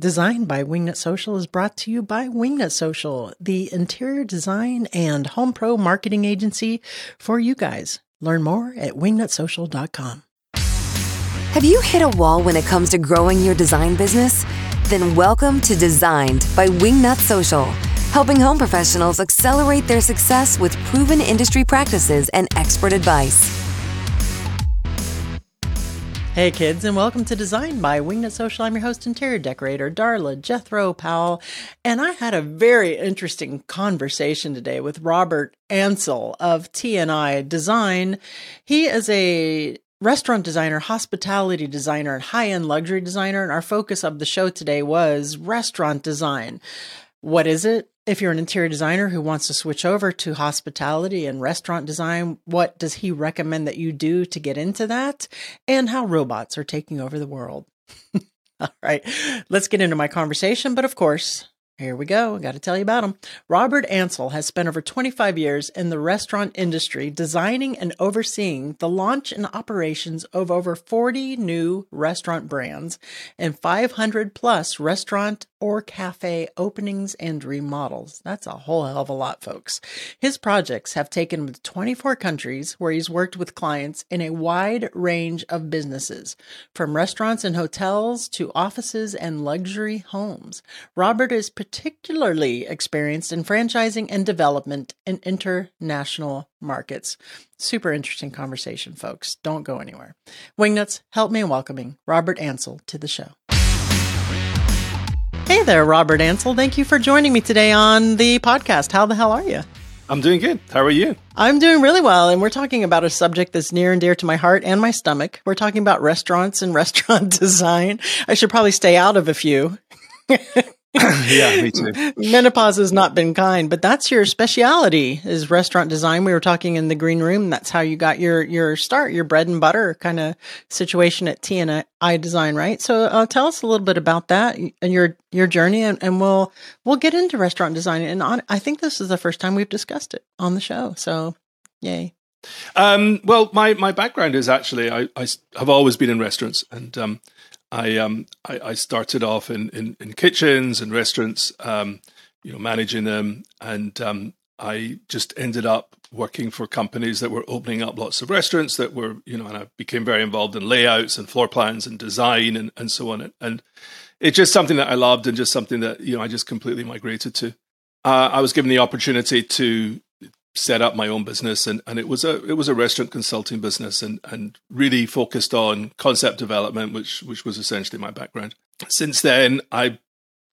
Designed by Wingnut Social is brought to you by Wingnut Social, the interior design and home pro marketing agency for you guys. Learn more at wingnutsocial.com. Have you hit a wall when it comes to growing your design business? Then welcome to Designed by Wingnut Social, helping home professionals accelerate their success with proven industry practices and expert advice. Hey kids, and welcome to Design by Wingnut Social. I'm your host, interior decorator Darla Jethro Powell, and I had a very interesting conversation today with Robert Ancill of TNI Design. He is a restaurant designer, hospitality designer, and high-end luxury designer, and our focus of the show today was restaurant design. What is it? If you're an interior designer who wants to switch over to hospitality and restaurant design, what does he recommend that you do to get into that? And how robots are taking over the world. All right, let's get into my conversation. But of course, here we go. I got to tell you about him. Robert Ancill has spent over 25 years in the restaurant industry, designing and overseeing the launch and operations of over 40 new restaurant brands and 500 plus restaurant or cafe openings and remodels. That's a whole hell of a lot, folks. His projects have taken him to 24 countries where he's worked with clients in a wide range of businesses, from restaurants and hotels to offices and luxury homes. Robert is particularly experienced in franchising and development in international markets. Super interesting conversation, folks. Don't go anywhere. Wingnuts, help me in welcoming Robert Ancill to the show. Hey there, Robert Ancill. Thank you for joining me today on the podcast. How the hell are you? I'm doing good. How are you? I'm doing really well. And we're talking about a subject that's near and dear to my heart and my stomach. We're talking about restaurants and restaurant design. I should probably stay out of a few. Yeah, me too. Menopause has not been kind, but that's your specialty is restaurant design. We were talking in the green room. That's how you got your start, your bread and butter kind of situation at TNI Design, right? So tell us a little bit about that and your journey, and we'll get into restaurant design. And I think this is the first time we've discussed it on the show. So yay. Well, my background is actually, I have always been in restaurants, and I started off in kitchens and restaurants, managing them, and I just ended up working for companies that were opening up lots of restaurants that were, and I became very involved in layouts and floor plans and design and so on, and it's just something that I loved and just something that I just completely migrated to. I was given the opportunity to set up my own business, and it was a restaurant consulting business, and really focused on concept development, which was essentially my background. Since then, I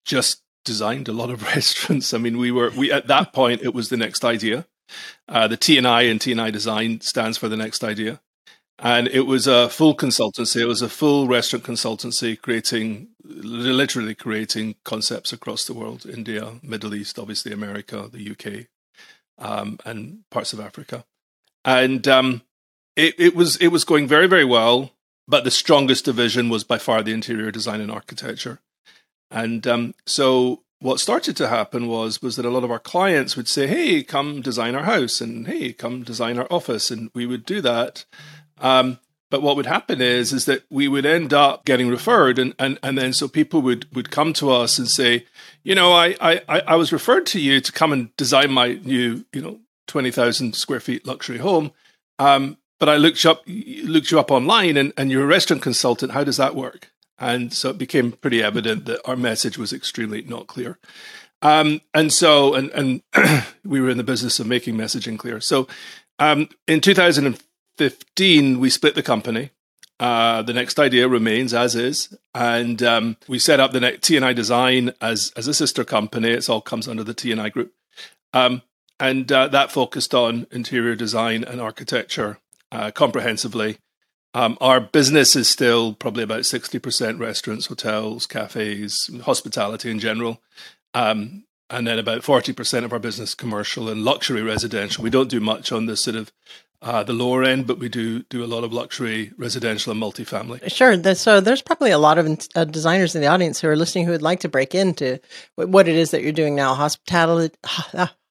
just designed a lot of restaurants. I mean, we at that point it was the next idea. The TNI and TNI Design stands for the next idea, and it was a full consultancy. It was a full restaurant consultancy, literally creating concepts across the world: India, Middle East, obviously America, the UK. And parts of Africa, and it was going very, very well. But the strongest division was by far the interior design and architecture. And so what started to happen was that a lot of our clients would say, "Hey, come design our house," and "Hey, come design our office," and we would do that. But what would happen is that we would end up getting referred, and then so people would come to us and say, I was referred to you to come and design my new, 20,000 square feet luxury home, but I looked you up online, and you're a restaurant consultant. How does that work? And so it became pretty evident that our message was extremely not clear. And we were in the business of making messaging clear. So in 2015, we split the company. The next idea remains as is, and we set up the TNI Design as a sister company. It all comes under the TNI Group, and that focused on interior design and architecture comprehensively. Our business is still probably about 60% restaurants, hotels, cafes, hospitality in general, and then about 40% of our business commercial and luxury residential. We don't do much on this sort of the lower end, but we do a lot of luxury residential and multifamily. Sure. So there's probably a lot of designers in the audience who are listening who would like to break into what it is that you're doing now, hospitality,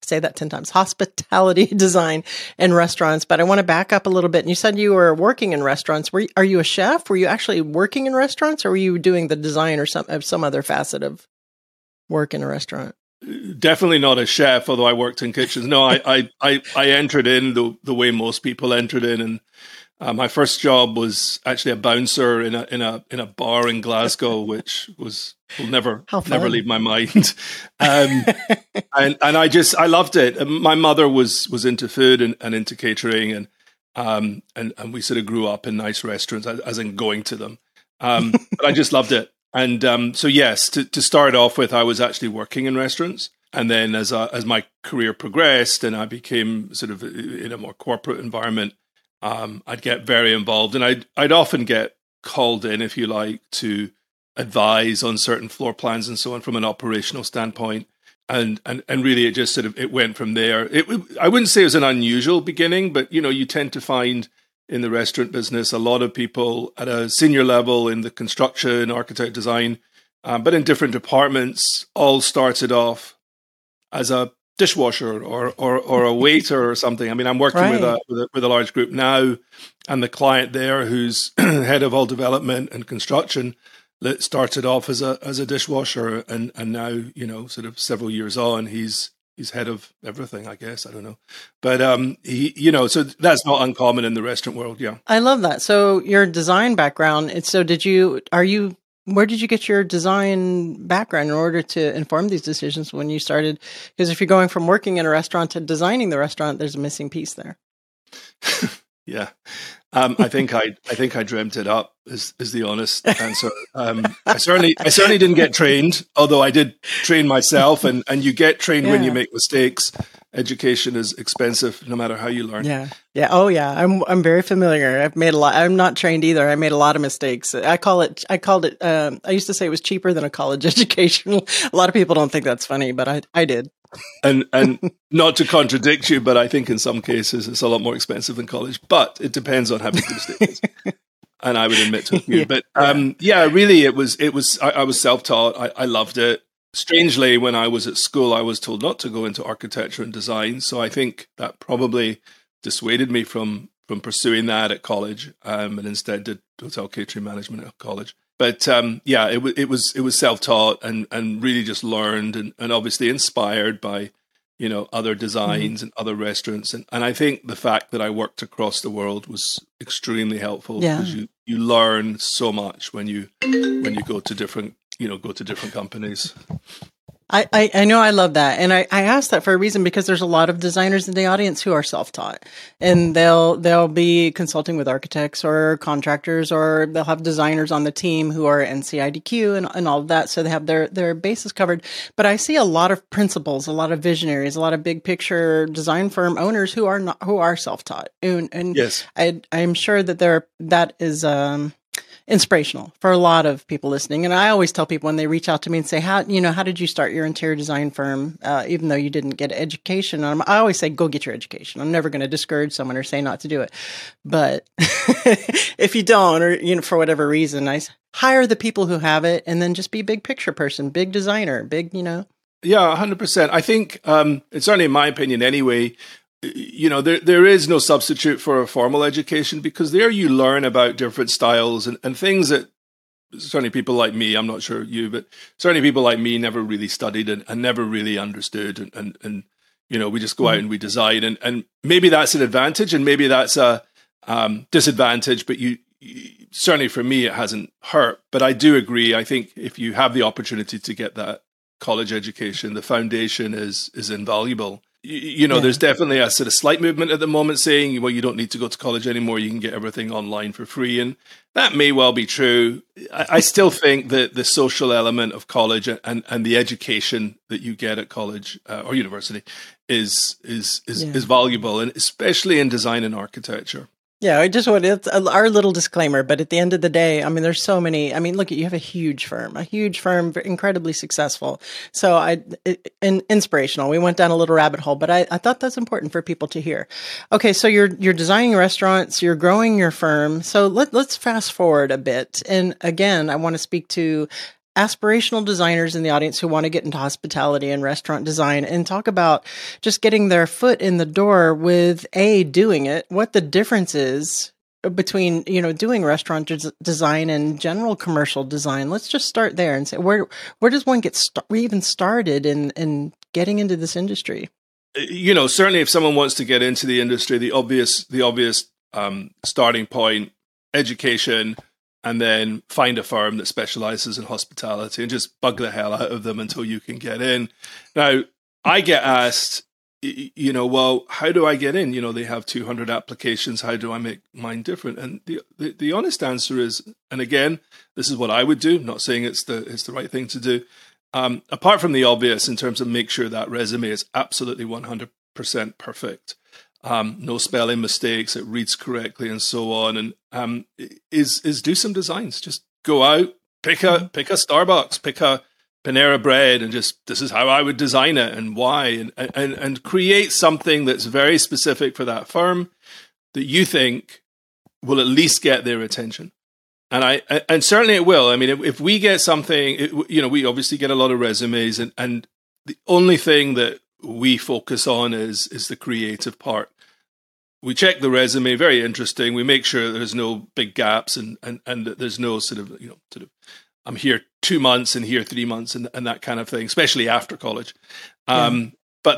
say that 10 times, hospitality design and restaurants. But I want to back up a little bit. And you said you were working in restaurants. Are you a chef? Were you actually working in restaurants, or were you doing the design or some other facet of work in a restaurant? Definitely not a chef, although I worked in kitchens. No, I entered in the way most people entered in. And my first job was actually a bouncer in a bar in Glasgow, which will never leave my mind. And I loved it. My mother was into food and into catering, and we sort of grew up in nice restaurants, as in going to them. But I just loved it. And so yes, to start off with, I was actually working in restaurants. And then as my career progressed and I became sort of in a more corporate environment, I'd get very involved, and I'd often get called in, if you like, to advise on certain floor plans and so on from an operational standpoint, and really it just sort of it went from there. I wouldn't say it was an unusual beginning, but you know, you tend to find in the restaurant business a lot of people at a senior level in the construction, architect, design, but in different departments, all started off as a dishwasher or a waiter or something. I mean, I'm working with a large group now, and the client there, who's head of all development and construction, that started off as a dishwasher, and now, you know, sort of several years on, he's head of everything, I guess. I don't know, but he, you know, so that's not uncommon in the restaurant world. Yeah, I love that. So your design background. And so where did you get your design background in order to inform these decisions when you started? Because if you're going from working in a restaurant to designing the restaurant, there's a missing piece there. Yeah. I think I dreamt it up is the honest answer. I certainly didn't get trained, although I did train myself, and you get trained when you make mistakes. Education is expensive no matter how you learn. Yeah. Yeah. Oh yeah. I'm very familiar. I've made a lot. I'm not trained either. I made a lot of mistakes. I called it, I used to say it was cheaper than a college education. A lot of people don't think that's funny, but I did. And not to contradict you, but I think in some cases it's a lot more expensive than college, but it depends on how big the mistake is. And I would admit to a few. But really I was self-taught. I loved it. Strangely, when I was at school, I was told not to go into architecture and design. So I think that probably dissuaded me from pursuing that at college, and instead did hotel catering management at college. But it was self-taught and really just learned and obviously inspired by, you know, other designs and other restaurants. And I think the fact that I worked across the world was extremely helpful, because you learn so much when you go to different companies. I know, I love that. And I asked that for a reason, because there's a lot of designers in the audience who are self-taught, and they'll be consulting with architects or contractors, or they'll have designers on the team who are NCIDQ and all of that. So they have their bases covered. But I see a lot of principals, a lot of visionaries, a lot of big picture design firm owners who are self-taught. And yes. I'm sure that that is inspirational for a lot of people listening. And I always tell people when they reach out to me and say, how did you start your interior design firm, even though you didn't get education? And I always say, go get your education. I'm never going to discourage someone or say not to do it. But if you don't, or, you know, for whatever reason, I hire the people who have it, and then just be big picture person, big designer, big, you know. Yeah, 100%. I think it's certainly in my opinion anyway, you know, there is no substitute for a formal education, because there you learn about different styles and things that certainly people like me, I'm not sure you, but certainly people like me never really studied and never really understood. And you know, we just go out and we design, and maybe that's an advantage and maybe that's a disadvantage, but you certainly for me, it hasn't hurt. But I do agree. I think if you have the opportunity to get that college education, the foundation is invaluable. You know, there's definitely a sort of slight movement at the moment saying, well, you don't need to go to college anymore. You can get everything online for free. And that may well be true. I still think that the social element of college and the education that you get at college or university is valuable, and especially in design and architecture. Yeah, it's our little disclaimer, but at the end of the day, I mean, there's so many, I mean, look, you have a huge firm, incredibly successful. So and inspirational. We went down a little rabbit hole, but I thought that's important for people to hear. Okay. So you're designing restaurants, you're growing your firm. So let's fast forward a bit. And again, I want to speak to aspirational designers in the audience who want to get into hospitality and restaurant design and talk about just getting their foot in the door with doing it, what the difference is between, you know, doing restaurant design and general commercial design. Let's just start there and say, where does one get even started in getting into this industry? You know, certainly if someone wants to get into the industry, the obvious starting point, education, and then find a firm that specializes in hospitality and just bug the hell out of them until you can get in. Now, I get asked, you know, well, how do I get in? You know, they have 200 applications. How do I make mine different? And the honest answer is, and again, this is what I would do, not saying it's the right thing to do, apart from the obvious in terms of make sure that resume is absolutely 100% perfect. No spelling mistakes, it reads correctly and so on. And is do some designs. Just go out, pick a Starbucks, pick a Panera Bread, and just, this is how I would design it and why, and create something that's very specific for that firm that you think will at least get their attention. And certainly it will. I mean, if we get something, you know, we obviously get a lot of resumes, and the only thing that we focus on is the creative part. We check the resume, very interesting. We make sure there's no big gaps and that there's no sort of I'm here 2 months and here 3 months and that kind of thing, especially after college. But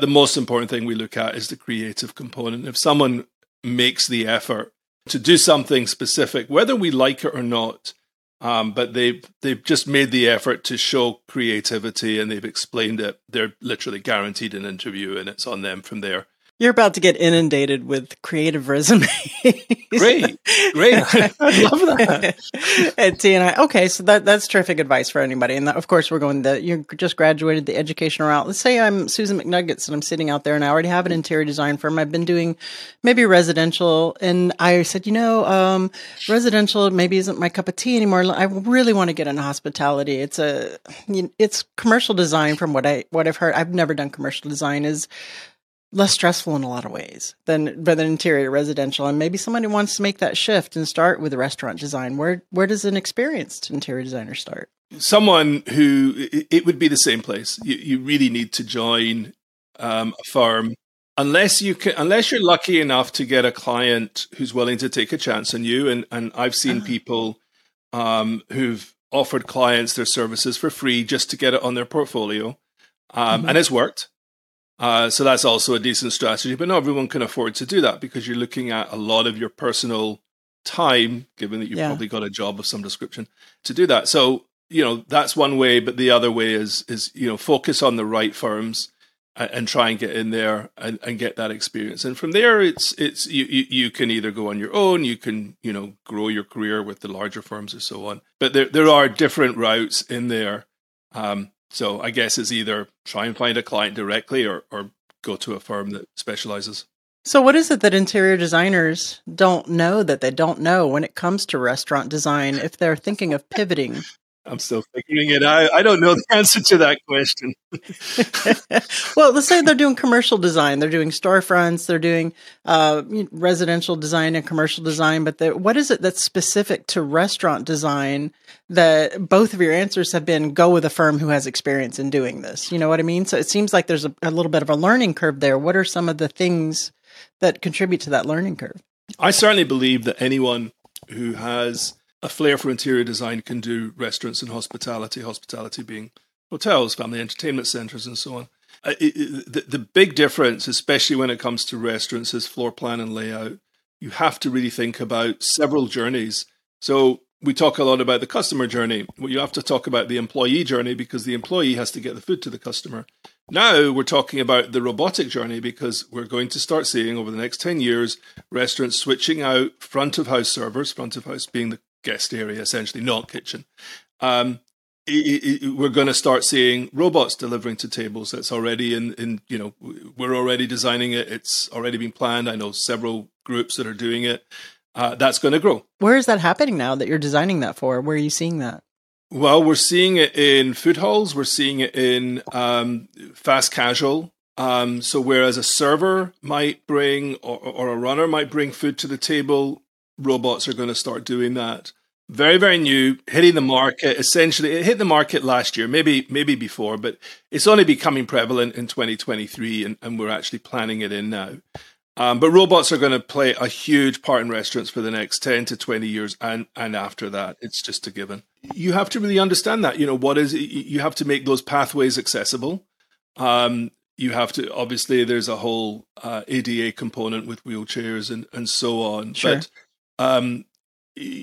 the most important thing we look at is the creative component. If someone makes the effort to do something specific, whether we like it or not, but they've just made the effort to show creativity and they've explained it, they're literally guaranteed an interview, and it's on them from there. You're about to get inundated with creative resumes. Great. I love that. At TNI. Okay, so that's terrific advice for anybody. And of course, we're going that you just graduated the educational route. Let's say I'm Susan McNuggets and I'm sitting out there and I already have an interior design firm. I've been doing maybe residential. And I said, you know, residential maybe isn't my cup of tea anymore. I really want to get into hospitality. It's commercial design from what I've heard. I've never done commercial design. Is less stressful in a lot of ways than interior residential. And maybe somebody wants to make that shift and start with restaurant design. Where does an experienced interior designer start? Someone who, it would be the same place. You really need to join a firm unless you're lucky enough to get a client who's willing to take a chance on you. And I've seen people who've offered clients their services for free just to get it on their portfolio. And it's worked. So that's also a decent strategy, but not everyone can afford to do that because you're looking at a lot of your personal time, given that you've probably got a job of some description to do that. So, you know, that's one way, but the other way is, you know, focus on the right firms and try and get in there and get that experience. And from there, it's, you can either go on your own, you can, you know, grow your career with the larger firms or so on, but there are different routes in there. So I guess it's either try and find a client directly or go to a firm that specializes. So what is it that interior designers don't know that they don't know when it comes to restaurant design if they're thinking of pivoting? I'm still figuring it out. I don't know the answer to that question. Well, let's say they're doing commercial design. They're doing storefronts. They're doing residential design and commercial design. But what is it that's specific to restaurant design that both of your answers have been go with a firm who has experience in doing this? You know what I mean? So it seems like there's a little bit of a learning curve there. What are some of the things that contribute to that learning curve? I certainly believe that anyone who has a flair for interior design can do restaurants and hospitality being hotels, family entertainment centers, and so on. The big difference, especially when it comes to restaurants, is floor plan and layout. You have to really think about several journeys. So we talk a lot about the customer journey. Well, you have to talk about the employee journey because the employee has to get the food to the customer. Now we're talking about the robotic journey because we're going to start seeing over the next 10 years, restaurants switching out front of house servers, front of house being the guest area, essentially, not kitchen. We're going to start seeing robots delivering to tables. That's already in, you know, we're already designing it. It's already been planned. I know several groups that are doing it. That's going to grow. Where is that happening now that you're designing that for? Where are you seeing that? Well, we're seeing it in food halls. We're seeing it in fast casual. So whereas a server might bring or a runner might bring food to the table, robots are going to start doing that. Very, very new, hitting the market. Essentially, it hit the market last year, maybe before, but it's only becoming prevalent in 2023, and we're actually planning it in now. But robots are going to play a huge part in restaurants for the next 10 to 20 years, and after that, it's just a given. You have to really understand that. You know, what is it? You have to make those pathways accessible. You have to, obviously, there's a whole ADA component with wheelchairs and so on. Sure. But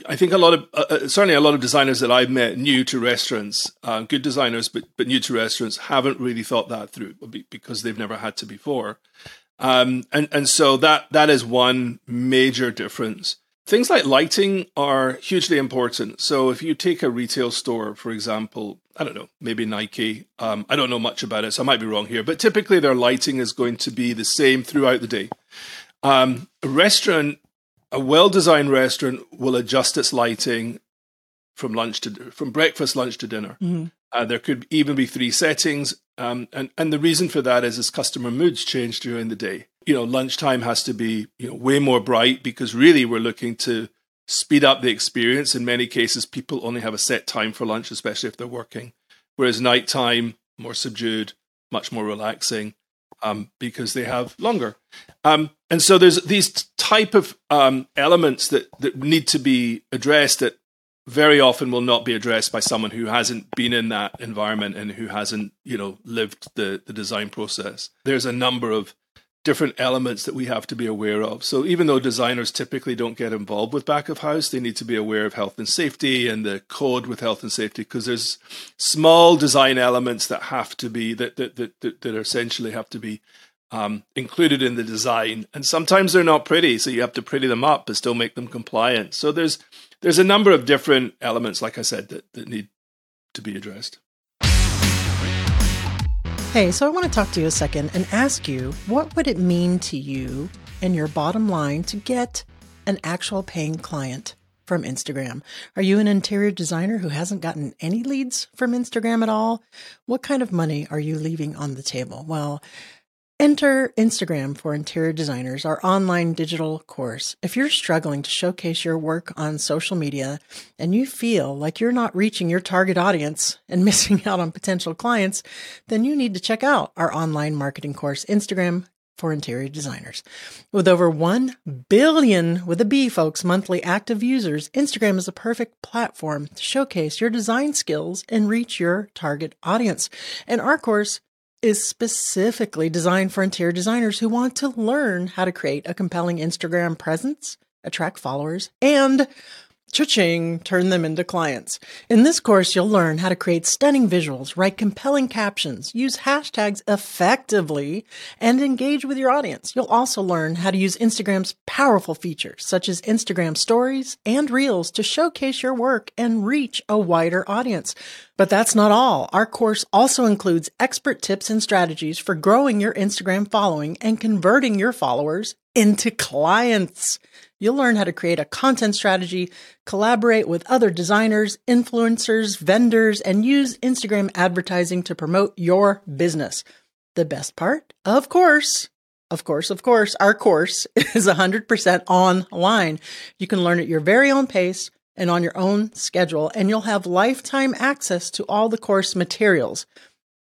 I think certainly a lot of designers that I've met new to restaurants, good designers, but new to restaurants, haven't really thought that through because they've never had to before. And so that is one major difference. Things like lighting are hugely important. So if you take a retail store, for example, I don't know, maybe Nike, I don't know much about it, so I might be wrong here, but typically their lighting is going to be the same throughout the day. A well-designed restaurant will adjust its lighting from breakfast, lunch to dinner. Mm-hmm. There could even be 3 settings, and the reason for that is as customer moods change during the day. You know, lunchtime has to be way more bright because really we're looking to speed up the experience. In many cases, people only have a set time for lunch, especially if they're working. Whereas nighttime, more subdued, much more relaxing. Because they have longer. And so there's these type of elements that need to be addressed that very often will not be addressed by someone who hasn't been in that environment and who hasn't, lived the design process. There's a number of different elements that we have to be aware of. So even though designers typically don't get involved with back of house, they need to be aware of health and safety and the code with health and safety, because there's small design elements that have to be that essentially have to be included in the design. And sometimes they're not pretty, so you have to pretty them up but still make them compliant. So there's a number of different elements, like I said, that need to be addressed. Hey, so I want to talk to you a second and ask you, what would it mean to you and your bottom line to get an actual paying client from Instagram? Are you an interior designer who hasn't gotten any leads from Instagram at all? What kind of money are you leaving on the table? Well, enter Instagram for Interior Designers, our online digital course. If you're struggling to showcase your work on social media and you feel like you're not reaching your target audience and missing out on potential clients, then you need to check out our online marketing course, Instagram for Interior Designers. With over 1 billion, with a B, folks, monthly active users, Instagram is a perfect platform to showcase your design skills and reach your target audience. And our course is specifically designed for interior designers who want to learn how to create a compelling Instagram presence, attract followers, and cha-ching, turn them into clients. In this course, you'll learn how to create stunning visuals, write compelling captions, use hashtags effectively, and engage with your audience. You'll also learn how to use Instagram's powerful features, such as Instagram stories and reels, to showcase your work and reach a wider audience. But that's not all. Our course also includes expert tips and strategies for growing your Instagram following and converting your followers into clients. You'll learn how to create a content strategy, collaborate with other designers, influencers, vendors, and use Instagram advertising to promote your business. The best part? Of course, our course is 100% online. You can learn at your very own pace and on your own schedule, and you'll have lifetime access to all the course materials.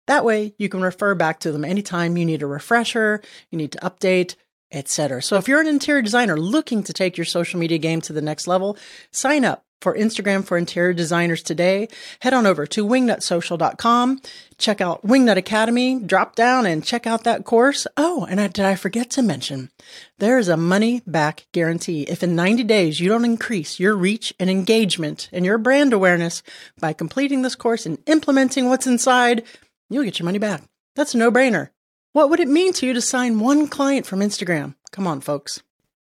That way, you can refer back to them anytime you need a refresher, you need to update, etc. So if you're an interior designer looking to take your social media game to the next level, sign up for Instagram for Interior Designers today. Head on over to wingnutsocial.com, check out Wingnut Academy, drop down and check out that course. Oh, and did I forget to mention, there is a money-back guarantee. If in 90 days you don't increase your reach and engagement and your brand awareness by completing this course and implementing what's inside, you'll get your money back. That's a no-brainer. What would it mean to you to sign 1 client from Instagram? Come on, folks.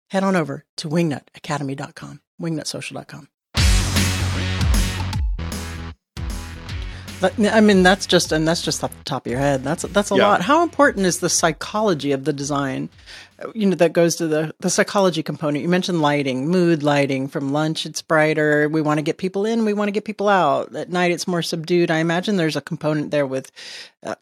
Head on over to wingnutacademy.com, wingnutsocial.com. I mean, that's just off the top of your head. That's a lot. How important is the psychology of the design? That goes to the psychology component. You mentioned lighting, mood lighting. From lunch, it's brighter. We want to get people in. We want to get people out. At night, it's more subdued. I imagine there's a component there with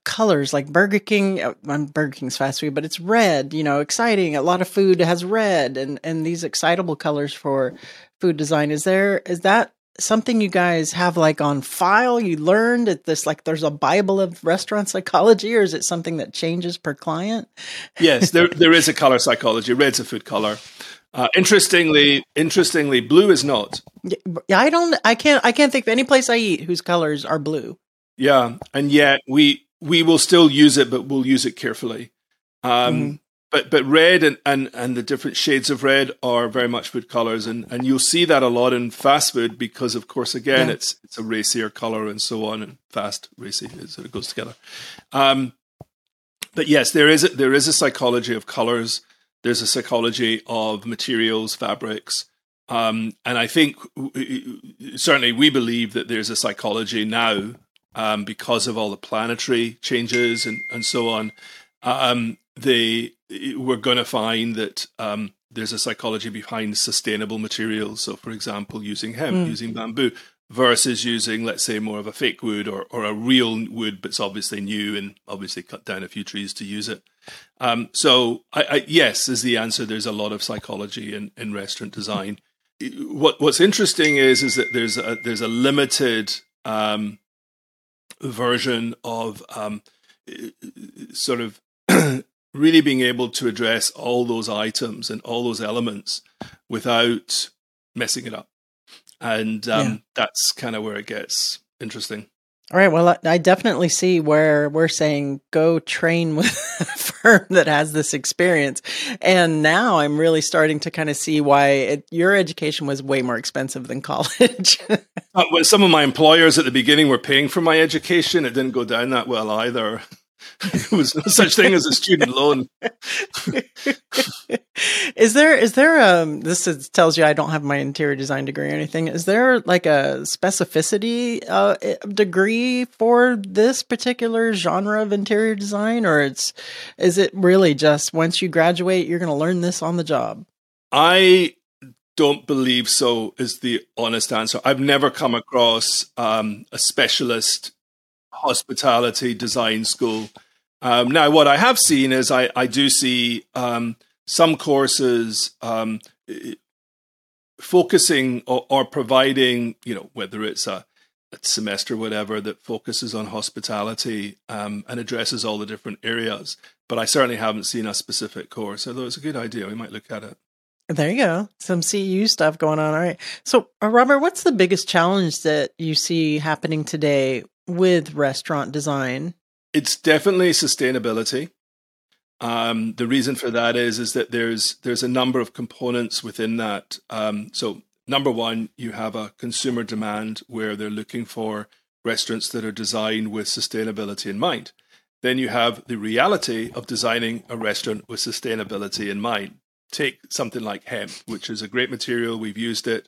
colors, like Burger King. Burger King's fast food, but it's red. Exciting. A lot of food has red, and these excitable colors for food design. Is that something you guys have like on file you learned at this, like there's a Bible of restaurant psychology, or is it something that changes per client? Yes, there is a color psychology. Red's a food color. Interestingly, blue is not. I can't think of any place I eat whose colors are blue. Yeah. And yet we will still use it, but we'll use it carefully. Mm-hmm. But red and the different shades of red are very much food colors, and you'll see that a lot in fast food because, of course, again, it's a racier color and so on, and fast, racy, so it goes together. But yes, there is a psychology of colors. There's a psychology of materials, fabrics, and I think certainly we believe that there's a psychology now because of all the planetary changes and so on. We're going to find that there's a psychology behind sustainable materials. So, for example, using hemp, using bamboo, versus using, let's say, more of a fake wood or a real wood, but it's obviously new and obviously cut down a few trees to use it. So, yes, is the answer. There's a lot of psychology in restaurant design. What's interesting is that there's a limited version of sort of really being able to address all those items and all those elements without messing it up. And that's kind of where it gets interesting. All right. Well, I definitely see where we're saying go train with a firm that has this experience. And now I'm really starting to kind of see why your education was way more expensive than college. Well, some of my employers at the beginning were paying for my education. It didn't go down that well either. There was no such thing as a student loan. Is there this tells you I don't have my interior design degree or anything. Is there like a specificity degree for this particular genre of interior design, or is it really just once you graduate, you're going to learn this on the job? I don't believe so is the honest answer. I've never come across a specialist hospitality design school. Now, what I have seen is I do see some courses focusing or providing, you know, whether it's a semester, whatever, that focuses on hospitality and addresses all the different areas. But I certainly haven't seen a specific course, although it's a good idea. We might look at it. There you go. Some CEU stuff going on. All right. So, Robert, what's the biggest challenge that you see happening today with restaurant design? It's definitely sustainability. The reason for that is that there's a number of components within that. So number one, you have a consumer demand where they're looking for restaurants that are designed with sustainability in mind. Then you have the reality of designing a restaurant with sustainability in mind. Take something like hemp, which is a great material. We've used it.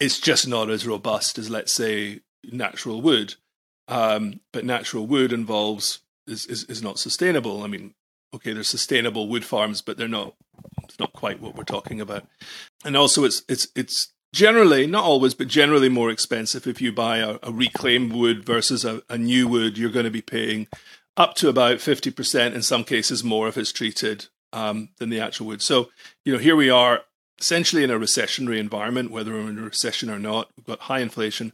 It's just not as robust as, let's say, natural wood. But natural wood is not sustainable. I mean, okay, there's sustainable wood farms, but it's not quite what we're talking about. And also it's generally, not always, but generally more expensive. If you buy a reclaimed wood versus a new wood, you're going to be paying up to about 50%, in some cases more if it's treated than the actual wood. So, you know, here we are essentially in a recessionary environment, whether we're in a recession or not. We've got high inflation,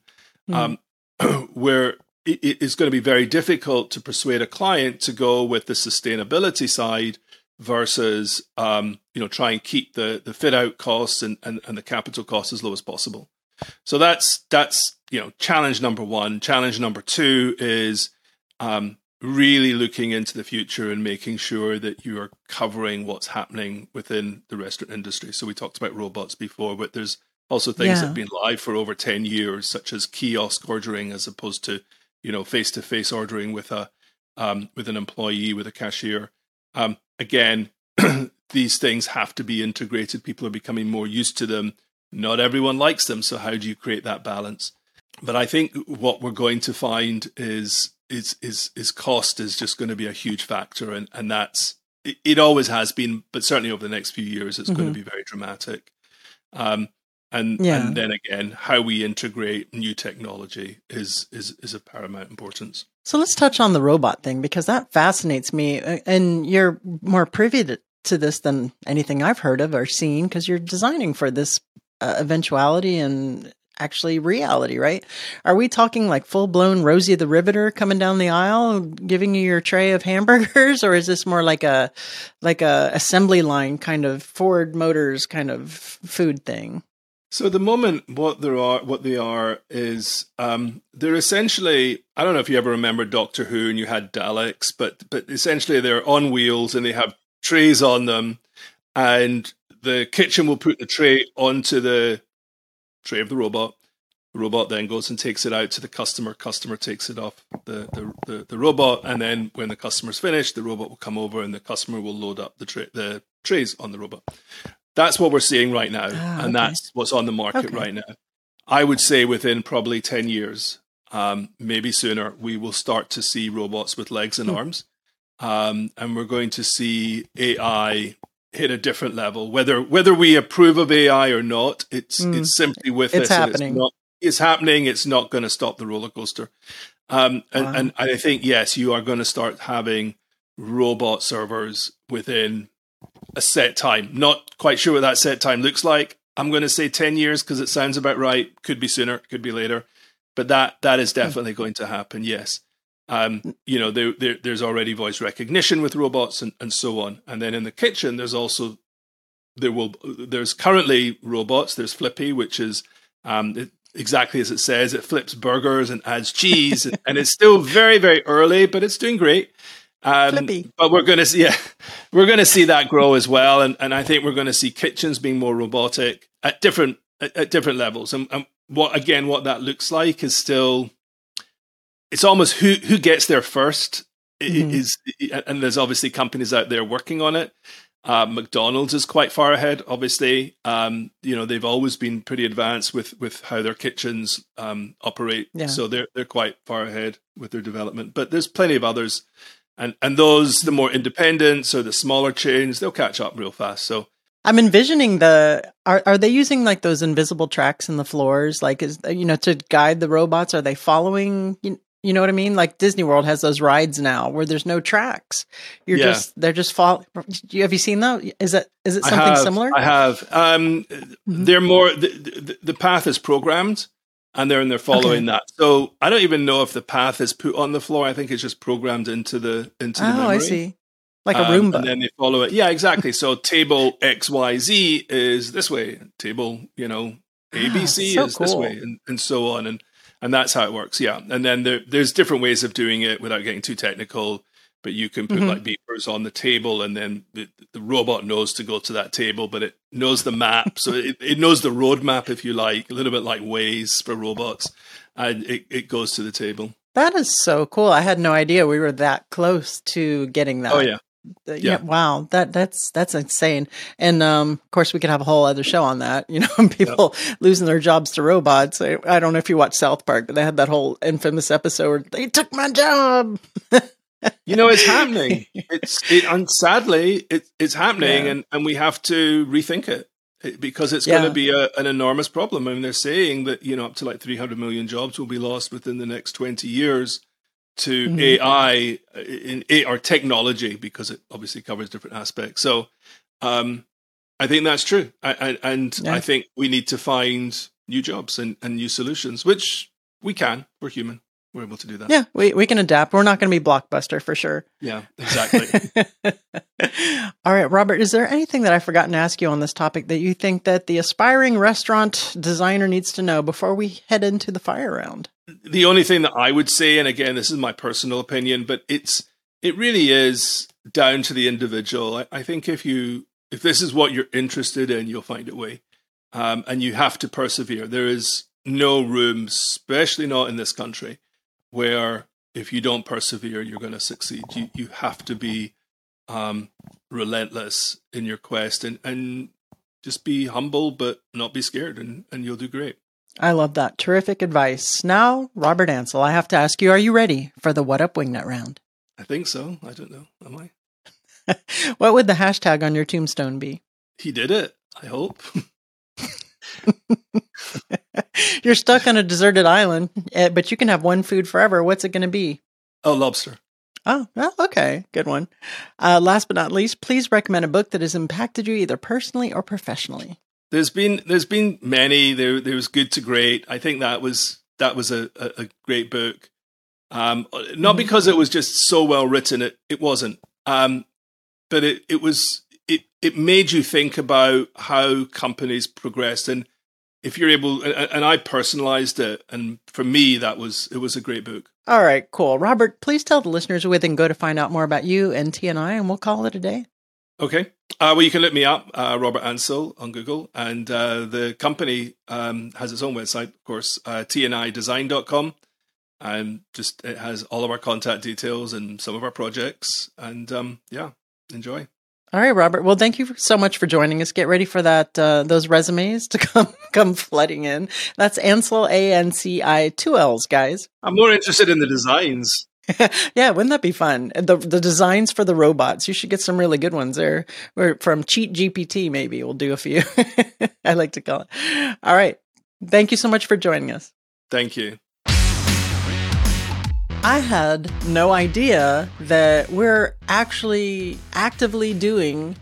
where it's going to be very difficult to persuade a client to go with the sustainability side versus, try and keep the fit out costs and the capital costs as low as possible. So that's challenge number one. Challenge number two is really looking into the future and making sure that you are covering what's happening within the restaurant industry. So we talked about robots before, but there's also things that have been live for over 10 years, such as kiosk ordering as opposed to, face-to-face ordering with an employee, with a cashier. Again, these things have to be integrated. People are becoming more used to them. Not everyone likes them. So how do you create that balance? But I think what we're going to find is cost is just going to be a huge factor. And that's, it always has been, but certainly over the next few years, it's going to be very dramatic. And then again, how we integrate new technology is of paramount importance. So let's touch on the robot thing, because that fascinates me. And you're more privy to this than anything I've heard of or seen, because you're designing for this eventuality and actually reality, right? Are we talking like full-blown Rosie the Riveter coming down the aisle, giving you your tray of hamburgers? Or is this more like a assembly line kind of Ford Motors kind of food thing? So at the moment, what they are is they're essentially, I don't know if you ever remember Doctor Who and you had Daleks, but essentially they're on wheels and they have trays on them, and the kitchen will put the tray onto the tray of the robot. The robot then goes and takes it out to the customer. Customer takes it off the robot, and then when the customer's finished, the robot will come over and the customer will load up the trays on the robot. That's what we're seeing right now, and that's what's on the market right now. I would say within probably 10 years, maybe sooner, we will start to see robots with legs and arms, and we're going to see AI hit a different level. Whether we approve of AI or not, it's simply with us. It's happening. It's happening. It's not going to stop the roller coaster. And I think, yes, you are going to start having robot servers within a set time. Not quite sure what that set time looks like. I'm going to say 10 years because it sounds about right. Could be sooner, could be later, but that is definitely going to happen. Yes. There's already voice recognition with robots and so on. And then in the kitchen, there's currently robots. There's Flippy, which is exactly as it says, it flips burgers and adds cheese and it's still very, very early, but it's doing great. But we're going to see that grow as well, and I think we're going to see kitchens being more robotic at different levels. And what that looks like is still, it's almost who gets there first. And there's obviously companies out there working on it. McDonald's is quite far ahead, obviously. They've always been pretty advanced with how their kitchens operate, so they're quite far ahead with their development. But there's plenty of others. And those, the more independents or the smaller chains, they'll catch up real fast. So I'm envisioning are they using like those invisible tracks in the floors? Like, to guide the robots, are they following, you know what I mean? Like Disney World has those rides now where there's no tracks. They're just following. Have you seen that? Is it something similar? I have. They're more, the path is programmed. And they're following that. So I don't even know if the path is put on the floor. I think it's just programmed into the memory. Oh, I see. Like a Roomba. And then they follow it. Yeah, exactly. So table XYZ is this way. Table, ABC is this way and so on. And that's how it works. Yeah. And then there's different ways of doing it without getting too technical. But you can put like beepers on the table, and then the robot knows to go to that table, but it knows the map. So it knows the road map, if you like, a little bit like Waze for robots, and it goes to the table. That is so cool. I had no idea we were that close to getting that. Oh, yeah. Yeah. Wow. That's insane. And, of course we could have a whole other show on that, people losing their jobs to robots. I don't know if you watch South Park, but they had that whole infamous episode where they took my job. It's happening. And sadly, it's happening, and we have to rethink it because it's going to be an enormous problem. I mean, they're saying that up to like 300 million jobs will be lost within the next 20 years to AI or technology, because it obviously covers different aspects. So, I think that's true, and I think we need to find new jobs and new solutions, which we can. We're human. We're able to do that. Yeah, we can adapt. We're not going to be Blockbuster for sure. Yeah, exactly. All right, Robert, is there anything that I've forgotten to ask you on this topic that you think that the aspiring restaurant designer needs to know before we head into the fire round? The only thing that I would say, and again, this is my personal opinion, but it really is down to the individual. I think if this is what you're interested in, you'll find a way, and you have to persevere. There is no room, especially not in this country, where if you don't persevere, you're going to succeed. You have to be relentless in your quest and just be humble, but not be scared, and you'll do great. I love that. Terrific advice. Now, Robert Ancill, I have to ask you, are you ready for the What Up Wingnut round? I think so. I don't know. Am I? What would the hashtag on your tombstone be? He did it, I hope. You're stuck on a deserted island, but you can have one food forever. What's it going to be? Oh, lobster. Oh, well, okay. Good one. Last but not least, please recommend a book that has impacted you either personally or professionally. There's been many. There was Good to Great. I think that was a great book. Not because it was just so well written. It wasn't. But it made you think about how companies progressed. And if you're able, and I personalized it. And for me, it was a great book. All right, cool. Robert, please tell the listeners where they can go to find out more about you and TNI, and we'll call it a day. Okay. Well, you can look me up, Robert Ancill, on Google. And the company has its own website, of course, tnidesign.com. And it has all of our contact details and some of our projects. And enjoy. All right, Robert. Well, thank you so much for joining us. Get ready for that those resumes to come flooding in. That's Ancill, A-N-C-I, two L's, guys. I'm more interested in the designs. Yeah, wouldn't that be fun? The designs for the robots. You should get some really good ones there. We're from Cheat GPT, maybe. We'll do a few. I like to call it. All right. Thank you so much for joining us. Thank you. I had no idea that we're actually actively doing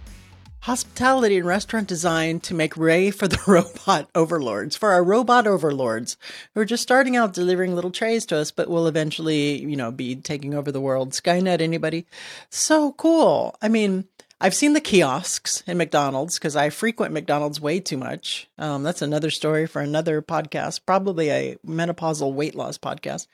hospitality and restaurant design to make way for the robot overlords, for our robot overlords who are just starting out delivering little trays to us, but will eventually, be taking over the world. Skynet, anybody? So cool. I mean, I've seen the kiosks in McDonald's because I frequent McDonald's way too much. That's another story for another podcast, probably a menopausal weight loss podcast.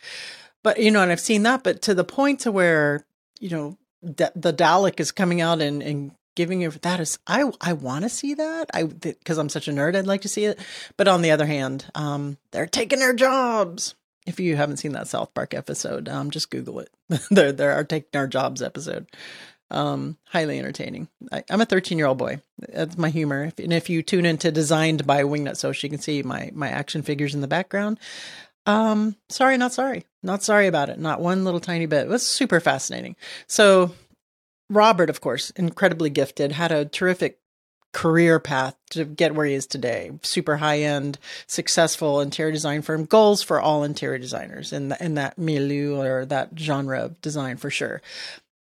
But, and I've seen that, but to the point to where, the Dalek is coming out and giving you that is, I want to see that because I'm such a nerd. I'd like to see it. But on the other hand, they're taking their jobs. If you haven't seen that South Park episode, just Google it. There are taking our jobs episode. Highly entertaining. I'm a 13-year-old boy. That's my humor. If you tune into Designed by Wingnut Social, you can see my action figures in the background. Sorry, not sorry. Not sorry about it. Not one little tiny bit. It was super fascinating. So Robert, of course, incredibly gifted, had a terrific career path to get where he is today. Super high-end, successful interior design firm. Goals for all interior designers in that milieu or that genre of design for sure.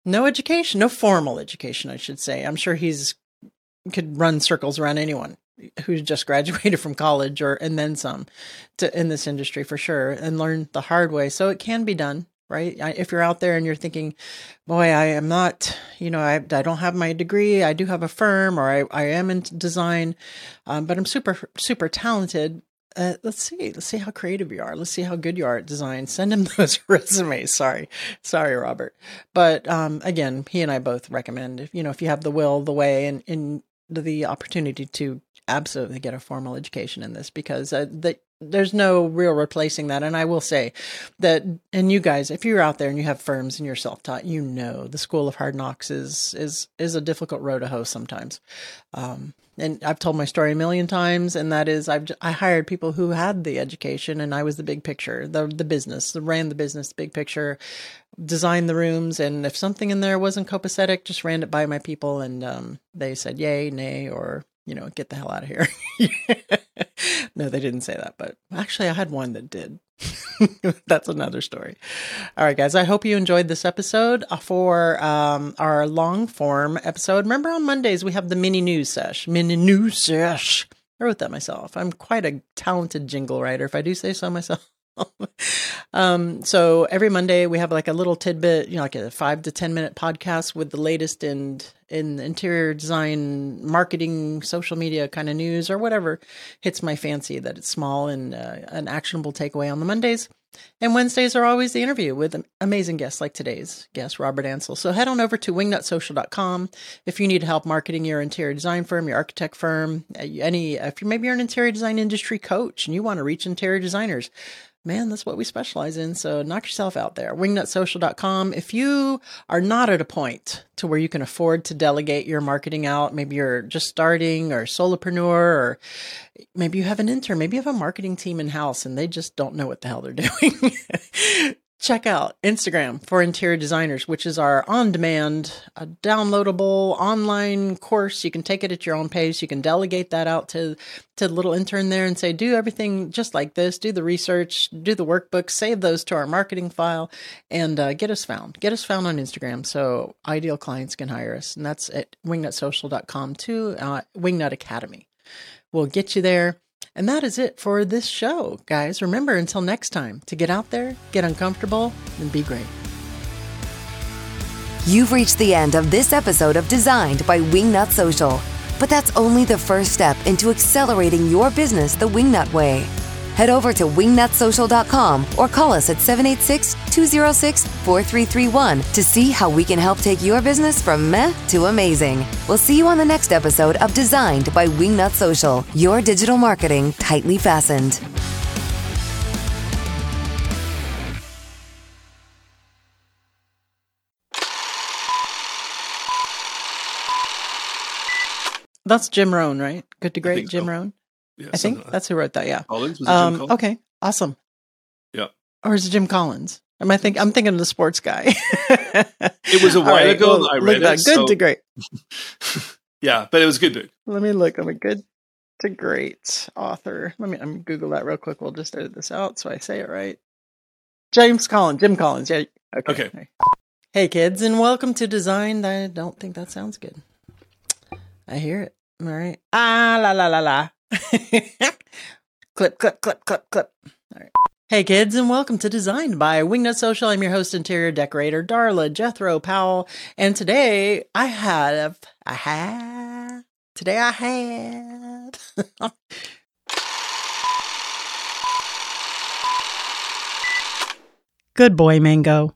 No education, no formal education, I should say. I'm sure could run circles around anyone who's just graduated from college and then some in this industry for sure, and learn the hard way. So it can be done, right? If you're out there and you're thinking, boy, I am not, I don't have my degree. I do have a firm or I am in design, but I'm super, super talented. Let's see how creative you are. Let's see how good you are at design. Send him those resumes. Sorry, Robert. But, again, he and I both recommend, if you have the will, the way, and the opportunity to absolutely get a formal education in this, because there's no real replacing that. And I will say that, and you guys, if you're out there and you have firms and you're self-taught, the school of hard knocks is a difficult row to hoe sometimes. And I've told my story a million times, and that is I hired people who had the education, and I was the big picture, the business, ran the business, big picture, designed the rooms, and if something in there wasn't copacetic, just ran it by my people, and they said yay, nay, or get the hell out of here. No, they didn't say that, but actually I had one that did. That's another story. All right, guys, I hope you enjoyed this episode for our long form episode. Remember on Mondays, we have the mini news sesh. I wrote that myself. I'm quite a talented jingle writer, if I do say so myself. So every Monday we have like a little tidbit, like a 5 to 10 minute podcast with the latest in interior design, marketing, social media kind of news or whatever hits my fancy, that it's small and an actionable takeaway on the Mondays. And Wednesdays are always the interview with amazing guests like today's guest, Robert Ancill. So head on over to wingnutsocial.com if you need help marketing your interior design firm, your architect firm, if you're an interior design industry coach and you want to reach interior designers. Man, that's what we specialize in. So knock yourself out there. Wingnutsocial.com. If you are not at a point to where you can afford to delegate your marketing out, maybe you're just starting or solopreneur, or maybe you have an intern, maybe you have a marketing team in-house and they just don't know what the hell they're doing. Check out Instagram for Interior Designers, which is our on-demand, downloadable online course. You can take it at your own pace. You can delegate that out to the little intern there and say, do everything just like this. Do the research, do the workbooks, save those to our marketing file, and get us found. Get us found on Instagram so ideal clients can hire us. And that's at wingnutsocial.com too, Wingnut Academy. We'll get you there. And that is it for this show, guys. Remember, until next time, to get out there, get uncomfortable, and be great. You've reached the end of this episode of Designed by Wingnut Social, but that's only the first step into accelerating your business the Wingnut way. Head over to wingnutsocial.com or call us at 786-206-4331 to see how we can help take your business from meh to amazing. We'll see you on the next episode of Designed by Wingnut Social, your digital marketing tightly fastened. That's Jim Rohn, right? Good to Great, Jim Rohn. Yeah, I think that's who wrote that. Yeah. Collins, was it Jim Collins? Okay. Awesome. Yeah. Or is it Jim Collins? I'm thinking of the sports guy. It was a while ago that I read it. Good to Great. Yeah, but it was a good book. Let me look. I'm a Good to Great author. I'm Google that real quick. We'll just edit this out so I say it right. Jim Collins. Yeah. Okay. Hey kids, and welcome to Designed. I don't think that sounds good. I hear it. All right. Ah, la, la, la, la. Clip, clip, clip, clip, clip. All right. Hey, kids, and welcome to Designed by Wingnut Social. I'm your host, interior decorator, Darla Jethro Powell. And today I had Good boy, Mango.